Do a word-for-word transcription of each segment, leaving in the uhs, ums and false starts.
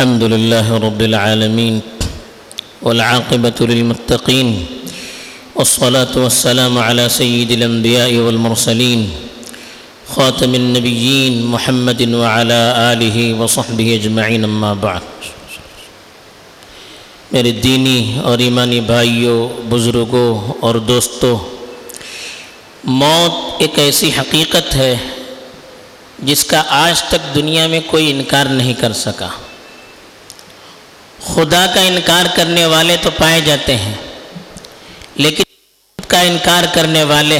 الحمد لله رب العالمين والعاقبة للمتقين والصلاة والسلام على سيد الأنبياء والمرسلين خاتم النبيين محمد وعلى آلہ وصحبہ اجمعین. اما بعد، میرے دینی اور ایمانی بھائیوں، بزرگوں اور دوستوں، موت ایک ایسی حقیقت ہے جس کا آج تک دنیا میں کوئی انکار نہیں کر سکا. خدا کا انکار کرنے والے تو پائے جاتے ہیں، لیکن موت کا انکار کرنے والے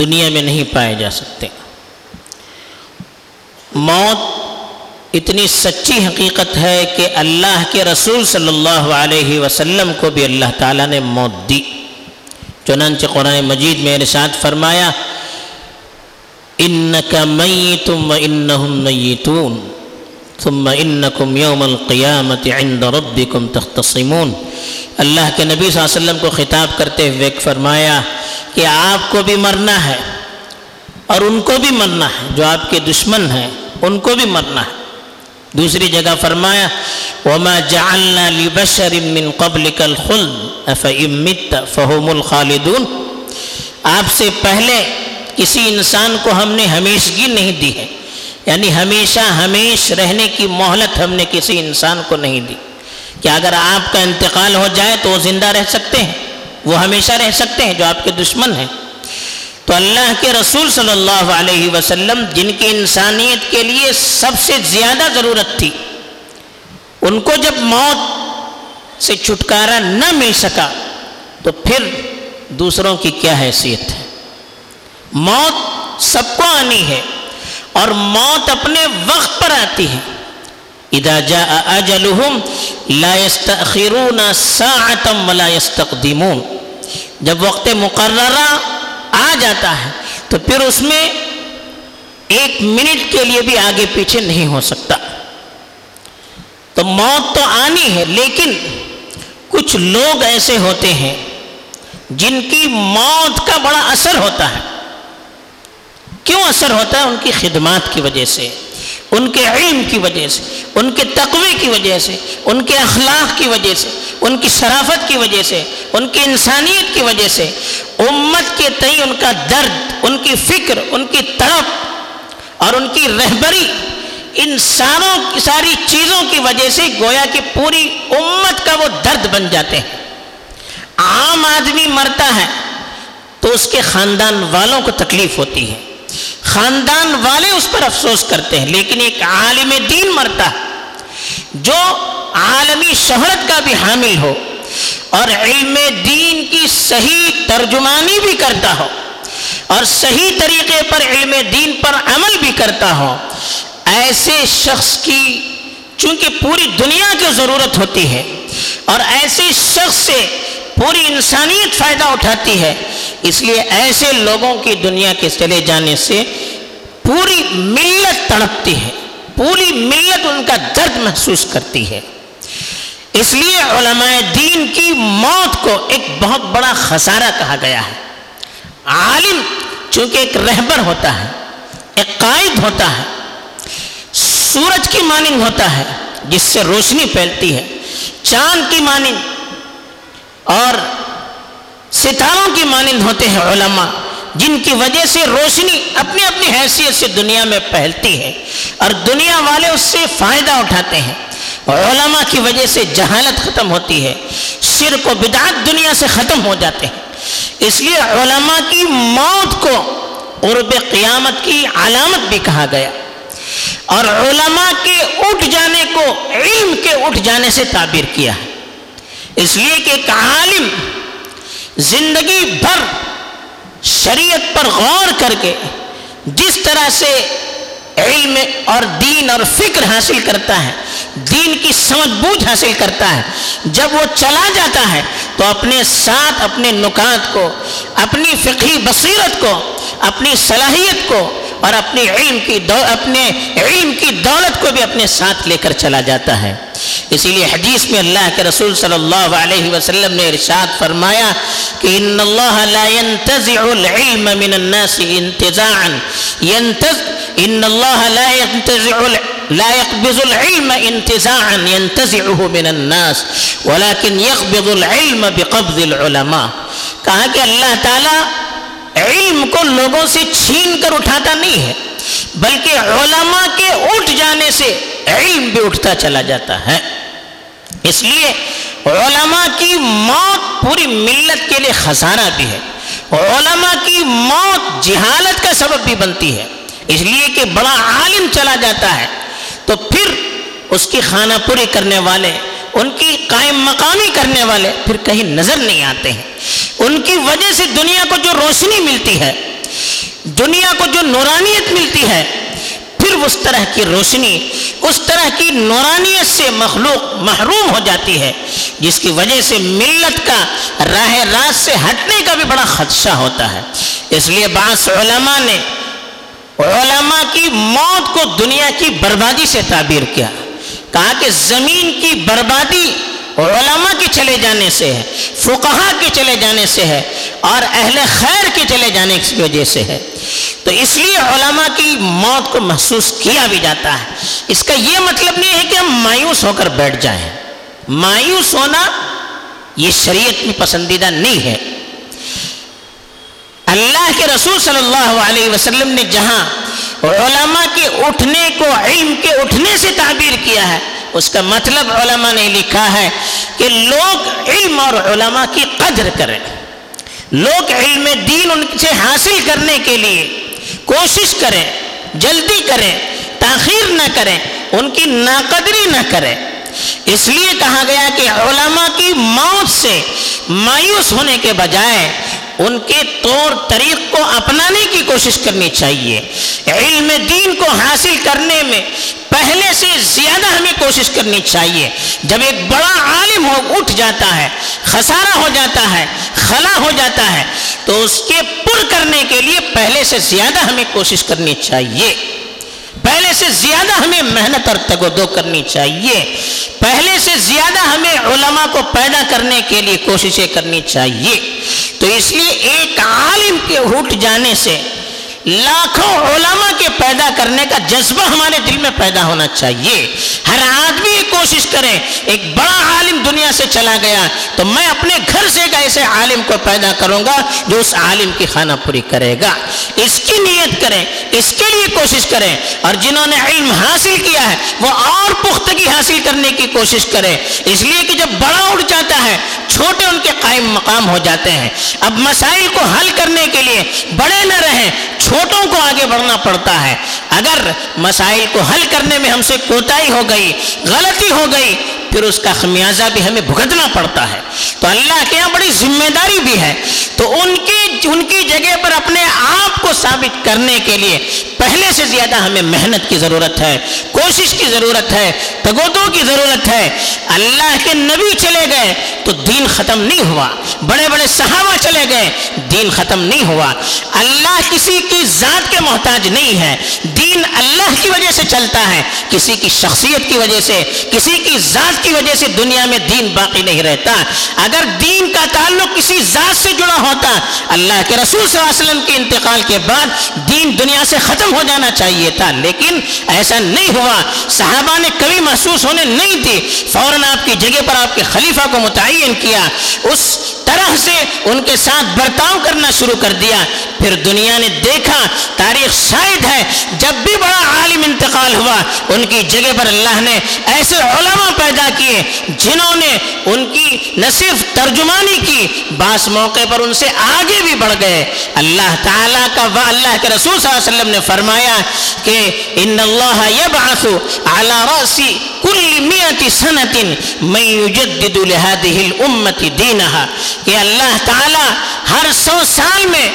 دنیا میں نہیں پائے جا سکتے. موت اتنی سچی حقیقت ہے کہ اللہ کے رسول صلی اللہ علیہ وسلم کو بھی اللہ تعالیٰ نے موت دی. چنانچہ قرآن مجید میں ارشاد فرمایا، اِنَّكَ مَيِّتٌ وَإِنَّهُمْ مَيِّتُونَ ثُمَّ إِنَّكُمْ يَوْمَ الْقِيَامَةِ عِنْدَ رَبِّكُمْ تَخْتَصِمُونَ. اللہ کے نبی صلی اللہ علیہ وسلم کو خطاب کرتے ہوئے فرمایا کہ آپ کو بھی مرنا ہے اور ان کو بھی مرنا ہے جو آپ کے دشمن ہیں، ان کو بھی مرنا ہے. دوسری جگہ فرمایا، وَمَا جَعَلْنَا لِبَشَرٍ مِّن قَبْلِكَ الْخُلْدَ أَفَإِن مِتَّ فَهُمُ الْخَالِدُونَ. آپ سے پہلے کسی انسان کو ہم نے ہمیشگی نہیں دی ہے، یعنی ہمیشہ ہمیش رہنے کی مہلت ہم نے کسی انسان کو نہیں دی کہ اگر آپ کا انتقال ہو جائے تو وہ زندہ رہ سکتے ہیں، وہ ہمیشہ رہ سکتے ہیں جو آپ کے دشمن ہیں. تو اللہ کے رسول صلی اللہ علیہ وسلم جن کی انسانیت کے لیے سب سے زیادہ ضرورت تھی، ان کو جب موت سے چھٹکارا نہ مل سکا تو پھر دوسروں کی کیا حیثیت ہے؟ موت سب کو آنی ہے اور موت اپنے وقت پر آتی ہے. اذا جاء اجلهم لا يستأخرون ساعة ولا يستقدمون. جب وقت مقررہ آ جاتا ہے تو پھر اس میں ایک منٹ کے لیے بھی آگے پیچھے نہیں ہو سکتا. تو موت تو آنی ہے، لیکن کچھ لوگ ایسے ہوتے ہیں جن کی موت کا بڑا اثر ہوتا ہے. کیوں اثر ہوتا ہے؟ ان کی خدمات کی وجہ سے، ان کے علم کی وجہ سے، ان کے تقوی کی وجہ سے، ان کے اخلاق کی وجہ سے، ان کی شرافت کی وجہ سے، ان کی انسانیت کی وجہ سے. امت کے تئیں ان کا درد، ان کی فکر، ان کی طرف اور ان کی رہبری، ان ساروں کی ساری چیزوں کی وجہ سے گویا کہ پوری امت کا وہ درد بن جاتے ہیں. عام آدمی مرتا ہے تو اس کے خاندان والوں کو تکلیف ہوتی ہے، خاندان والے اس پر افسوس کرتے ہیں، لیکن ایک عالم دین مرتا ہے جو عالمی شہرت کا بھی حامل ہو اور علم دین کی صحیح ترجمانی بھی کرتا ہو اور صحیح طریقے پر علم دین پر عمل بھی کرتا ہو. ایسے شخص کی چونکہ پوری دنیا کی ضرورت ہوتی ہے اور ایسے شخص سے پوری انسانیت فائدہ اٹھاتی ہے، اس لیے ایسے لوگوں کی دنیا کے چلے جانے سے پوری ملت تڑپتی ہے، پوری ملت ان کا درد محسوس کرتی ہے. اس لیے علماء دین کی موت کو ایک بہت بڑا خسارہ کہا گیا ہے. عالم چونکہ ایک رہبر ہوتا ہے، ایک قائد ہوتا ہے، سورج کی مانند ہوتا ہے جس سے روشنی پھیلتی ہے، چاند کی مانند اور ستاروں کی مانند ہوتے ہیں علماء، جن کی وجہ سے روشنی اپنی اپنی حیثیت سے دنیا میں پھیلتی ہے اور دنیا والے اس سے فائدہ اٹھاتے ہیں. علماء کی وجہ سے جہالت ختم ہوتی ہے، شرک و بدعات دنیا سے ختم ہو جاتے ہیں. اس لیے علماء کی موت کو قرب قیامت کی علامت بھی کہا گیا اور علماء کے اٹھ جانے کو علم کے اٹھ جانے سے تعبیر کیا ہے. اس لیے کہ ایک عالم زندگی بھر شریعت پر غور کر کے جس طرح سے علم اور دین اور فکر حاصل کرتا ہے، دین کی سمجھ بوجھ حاصل کرتا ہے، جب وہ چلا جاتا ہے تو اپنے ساتھ اپنے نکات کو، اپنی فقہی بصیرت کو، اپنی صلاحیت کو اور اپنے علم کی دو اپنے علم کی دولت کو بھی اپنے ساتھ لے کر چلا جاتا ہے. اسی لیے حدیث میں اللہ کے رسول صلی اللہ علیہ وسلم نے ارشاد فرمایا کہ ان اللہ لا ينتزع العلم من الناس انتزاعا ينتز ان اللہ لا ينتزع لا يقبض العلم انتزاعا ينتزعه من الناس ولكن يقبض العلم بقبض العلماء. کہا کہ اللہ تعالیٰ علم کو لوگوں سے چھین کر اٹھاتا نہیں ہے بلکہ علماء کے اٹھ جانے سے علم بھی اٹھتا چلا جاتا ہے. اس لیے علماء کی موت پوری ملت کے لیے خسارہ بھی ہے، علماء کی موت جہالت کا سبب بھی بنتی ہے، اس لیے کہ بڑا عالم چلا جاتا ہے تو پھر اس کی خانہ پوری کرنے والے، ان کی قائم مقامی کرنے والے پھر کہیں نظر نہیں آتے ہیں. ان کی وجہ سے دنیا کو جو روشنی ملتی ہے، دنیا کو جو نورانیت ملتی ہے، پھر اس طرح کی روشنی، اس طرح کی نورانیت سے مخلوق محروم ہو جاتی ہے، جس کی وجہ سے ملت کا راہ راست سے ہٹنے کا بھی بڑا خدشہ ہوتا ہے. اس لیے بعض علماء نے علماء کی موت کو دنیا کی بربادی سے تعبیر کیا، کہا کہ زمین کی بربادی علماء کے چلے جانے سے ہے، فقہاء کے چلے جانے سے ہے اور اہل خیر کے چلے جانے کی وجہ سے ہے. تو اس لیے علماء کی موت کو محسوس کیا بھی جاتا ہے. اس کا یہ مطلب نہیں ہے کہ ہم مایوس ہو کر بیٹھ جائیں. مایوس ہونا یہ شریعت میں پسندیدہ نہیں ہے. اللہ کے رسول صلی اللہ علیہ وسلم نے جہاں علماء کے اٹھنے کو علم کے اٹھنے سے تعبیر کیا ہے، اس کا مطلب علماء نے لکھا ہے کہ لوگ علم اور علماء کی قدر کریں، لوگ علم دین ان سے حاصل کرنے کے لیے کوشش کریں، جلدی کریں، تاخیر نہ کریں، ان کی ناقدری نہ کریں. اس لیے کہا گیا کہ علماء کی موت سے مایوس ہونے کے بجائے ان کے طور طریق کو اپنانے کی کوشش کرنی چاہیے. علم دین کو حاصل کرنے میں پہلے سے زیادہ ہمیں کوشش کرنی چاہیے. جب ایک بڑا عالم ہو اٹھ جاتا ہے، خسارہ ہو جاتا ہے، خلا ہو جاتا ہے، تو اس کے پر کرنے کے لیے پہلے سے زیادہ ہمیں کوشش کرنی چاہیے، پہلے سے زیادہ ہمیں محنت اور تگ و دو کرنی چاہیے، پہلے سے زیادہ ہمیں علماء کو پیدا کرنے کے لیے کوششیں کرنی چاہیے. تو اس لیے ایک عالم کے اٹھ جانے سے لاکھوں علماء کے پیدا کرنے کا جذبہ ہمارے دل میں پیدا ہونا چاہیے. ہر آدمی کوشش کرے، ایک بڑا عالم دنیا سے چلا گیا تو میں اپنے گھر سے ایک ایسے عالم کو پیدا کروں گا جو اس عالم کی خانہ پوری کرے گا. اس کی نیت کریں، اس کے لیے کوشش کریں، اور جنہوں نے علم حاصل کیا ہے وہ اور پختگی حاصل کرنے کی کوشش کریں. اس لیے کہ جب بڑا اٹھ جاتا ہے، چھوٹے ان کے قائم مقام ہو جاتے ہیں. اب مسائل کو حل کرنے کے لیے بڑے نہ رہیں، چھوٹوں کو آگے بڑھنا پڑتا ہے. اگر مسائل کو حل کرنے میں ہم سے کوتاہی ہو گئی، غلطی ہو گئی، پھر اس کا خمیازہ بھی ہمیں بھگتنا پڑتا ہے. تو اللہ کے یہاں بڑی ذمہ داری بھی ہے. تو ان کی ان کی جگہ پر اپنے آپ کو ثابت کرنے کے لیے پہلے سے زیادہ ہمیں محنت کی ضرورت ہے، کوشش کی ضرورت ہے، تگودو کی ضرورت ہے. اللہ کے نبی چلے گئے تو دین ختم نہیں ہوا، بڑے بڑے صحابہ چلے گئے، دین ختم نہیں ہوا. اللہ کسی کی ذات کے محتاج نہیں ہے. دین اللہ کی وجہ سے چلتا ہے، کسی کی شخصیت کی وجہ سے، کسی کی ذات کی وجہ سے دنیا میں دین باقی نہیں رہتا. اگر دین کا تعلق کسی ذات سے جڑا ہوتا، اللہ کے رسول صلی اللہ علیہ وسلم کے انتقال کے بعد دین دنیا سے ختم ہو جانا چاہیے تھا، لیکن ایسا نہیں ہوا. صحابہ نے کبھی محسوس ہونے نہیں دی، فوراً آپ کی جگہ پر آپ کے خلیفہ کو متعین کیا، اس طرح سے ان کے ساتھ برتاؤ کرنا شروع کر دیا. پھر دنیا نے دیکھا، تاریخ شاہد ہے، جب بھی بڑا عالم انتقال ہوا، ان کی جگہ پر اللہ نے ایسے علماء پیدا کیے جنہوں نے ان کی نہ صرف ترجمانی کی، بعض موقع پر ان سے آگے بھی بڑھ گئے. اللہ تعالیٰ کا و اللہ کے رسول صلی اللہ علیہ وسلم نے فرمایا کہ ان اللہ یبعث علی رأس کل مئة سنة من یجدد لهذه الامة دینها، کہ اللہ تعالیٰ ہر سو سال میں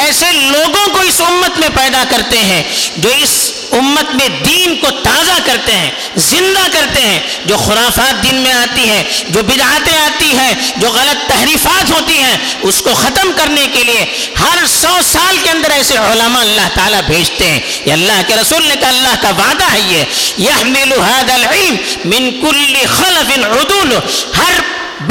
ایسے لوگوں کو اس امت میں پیدا کرتے ہیں جو اس امت میں دین کو تازہ کرتے ہیں، زندہ کرتے ہیں. جو خرافات دین میں آتی ہیں، جو بدعاتیں آتی ہیں، جو غلط تحریفات ہوتی ہیں، اس کو ختم کرنے کے لیے ہر سو سال کے اندر ایسے علماء اللہ تعالیٰ بھیجتے ہیں. یہ اللہ کے رسول نے کہا، اللہ کا وعدہ ہے یہ یحمل هذا العلم من كل خلف عدول، ہر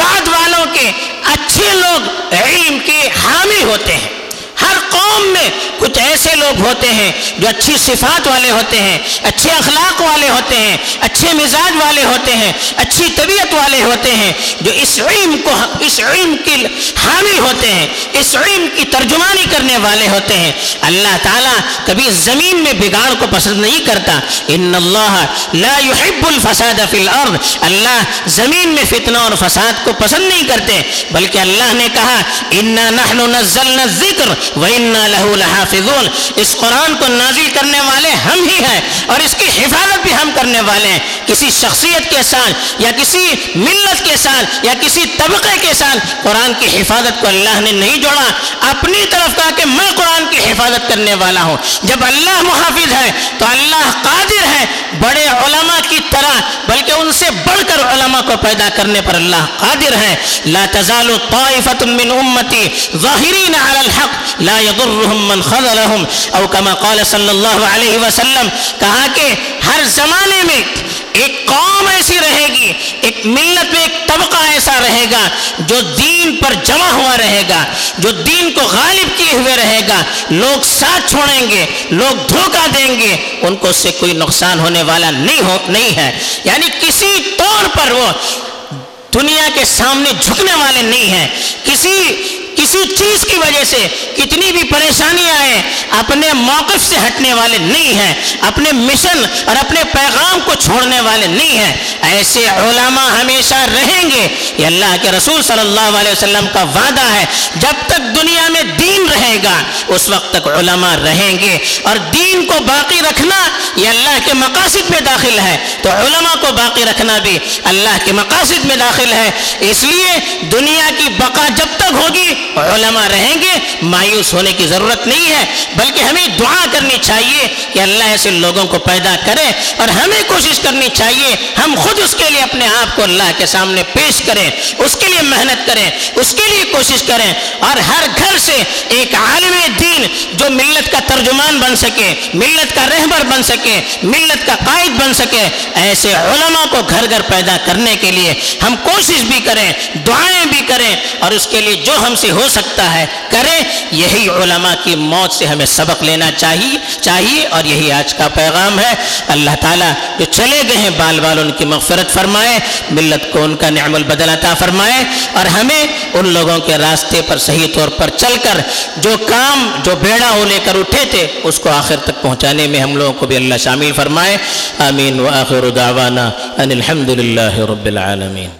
بعد والوں کے اچھے لوگ علم کے حامی ہوتے ہیں، ہر قوم میں کچھ ایسے لوگ ہوتے ہیں جو اچھی صفات والے ہوتے ہیں, اچھے اخلاق والے ہوتے ہیں, اچھے مزاج والے ہوتے ہیں, اچھی طبیعت والے ہوتے ہیں, جو اس علم کو اس علم کی حامی ہوتے ہیں, اس علم کی ترجمانی کرنے والے ہوتے ہیں. اللہ تعالیٰ کبھی زمین میں بگاڑ کو پسند نہیں کرتا. ان اللہ لا يحب الفساد فی الارض, اللہ زمین میں فتنہ اور فساد کو پسند نہیں کرتے, بلکہ اللہ نے کہا انا نحن نزلنا الذکر وانا له لحافظون, اس قرآن کو نازل کرنے والے ہم ہی ہیں اور اس کی حفاظت بھی ہم کرنے والے ہیں. کسی شخصیت کے ساتھ یا کسی ملت کے ساتھ یا کسی طبقے کے ساتھ قرآن کی حفاظت کو اللہ نے نہیں جوڑا, اپنی طرف کہا کہ میں قرآن کی حفاظت کرنے والا ہوں. جب اللہ محافظ ہے تو اللہ قادر ہے, بڑے علماء کی طرح بلکہ ان سے بڑھ کر علماء کو پیدا کرنے پر اللہ قادر ہے. لا تزال طائفة من امتی ظاہرین علی الحق لا يضرهم من خذلهم او کما قال صلی اللہ علیہ وسلم, کہا کہ ہر زمانے میں ایک قوم ایسی رہے گی, ایک ملت میں ایک طبقہ ایسا رہے گا جو دین پر جمع ہوا رہے گا, جو دین کو غالب کیے ہوئے رہے گا. لوگ ساتھ چھوڑیں گے, لوگ دھوکہ دیں گے, ان کو اس سے کوئی نقصان ہونے والا نہیں ہو نہیں ہے. یعنی کسی طور پر وہ دنیا کے سامنے جھکنے والے نہیں ہیں. کسی کسی چیز کی وجہ سے کتنی بھی پریشانیاں آئیں اپنے موقف سے ہٹنے والے نہیں ہیں, اپنے مشن اور اپنے پیغام کو چھوڑنے والے نہیں ہیں. ایسے علماء ہمیشہ رہیں گے, یہ اللہ کے رسول صلی اللہ علیہ وسلم کا وعدہ ہے. جب تک دنیا میں دین رہے گا اس وقت تک علماء رہیں گے, اور دین کو باقی رکھنا یہ اللہ کے مقاصد میں داخل ہے, تو علماء کو باقی رکھنا بھی اللہ کے مقاصد میں داخل ہے. اس لیے دنیا کی بقا جب تک ہوگی علماء رہیں گے, مایوس ہونے کی ضرورت نہیں ہے, بلکہ ہمیں دعا کرنی چاہیے کہ اللہ ایسے لوگوں کو پیدا کرے, اور ہمیں کوشش کرنی چاہیے ہم خود اس کے لیے اپنے آپ کو اللہ کے سامنے پیش کریں, اس کے لیے محنت کریں, اس کے لیے کوشش کریں, اور ہر گھر سے ایک عالم دین جو ملت کا ترجمان بن سکے, ملت کا رہبر بن سکے, ملت کا قائد بن سکے, ایسے علماء کو گھر گھر پیدا کرنے کے لیے ہم کوشش بھی کریں, دعائیں بھی کریں, اور اس کے لیے جو ہم سے ہو سکتا ہے کرے. یہی علماء کی موت سے ہمیں سبق لینا چاہیے چاہیے اور یہی آج کا پیغام ہے. اللہ تعالیٰ جو چلے گئے ہیں بال بال ان کی مغفرت فرمائے, ملت کو ان کا نعم البدل عطا فرمائے, اور ہمیں ان لوگوں کے راستے پر صحیح طور پر چل کر جو کام جو بیڑا وہ لے کر اٹھے تھے اس کو آخر تک پہنچانے میں ہم لوگوں کو بھی اللہ شامل فرمائے. آمین. وآخر دعوانا ان الحمد للہ رب العالمین.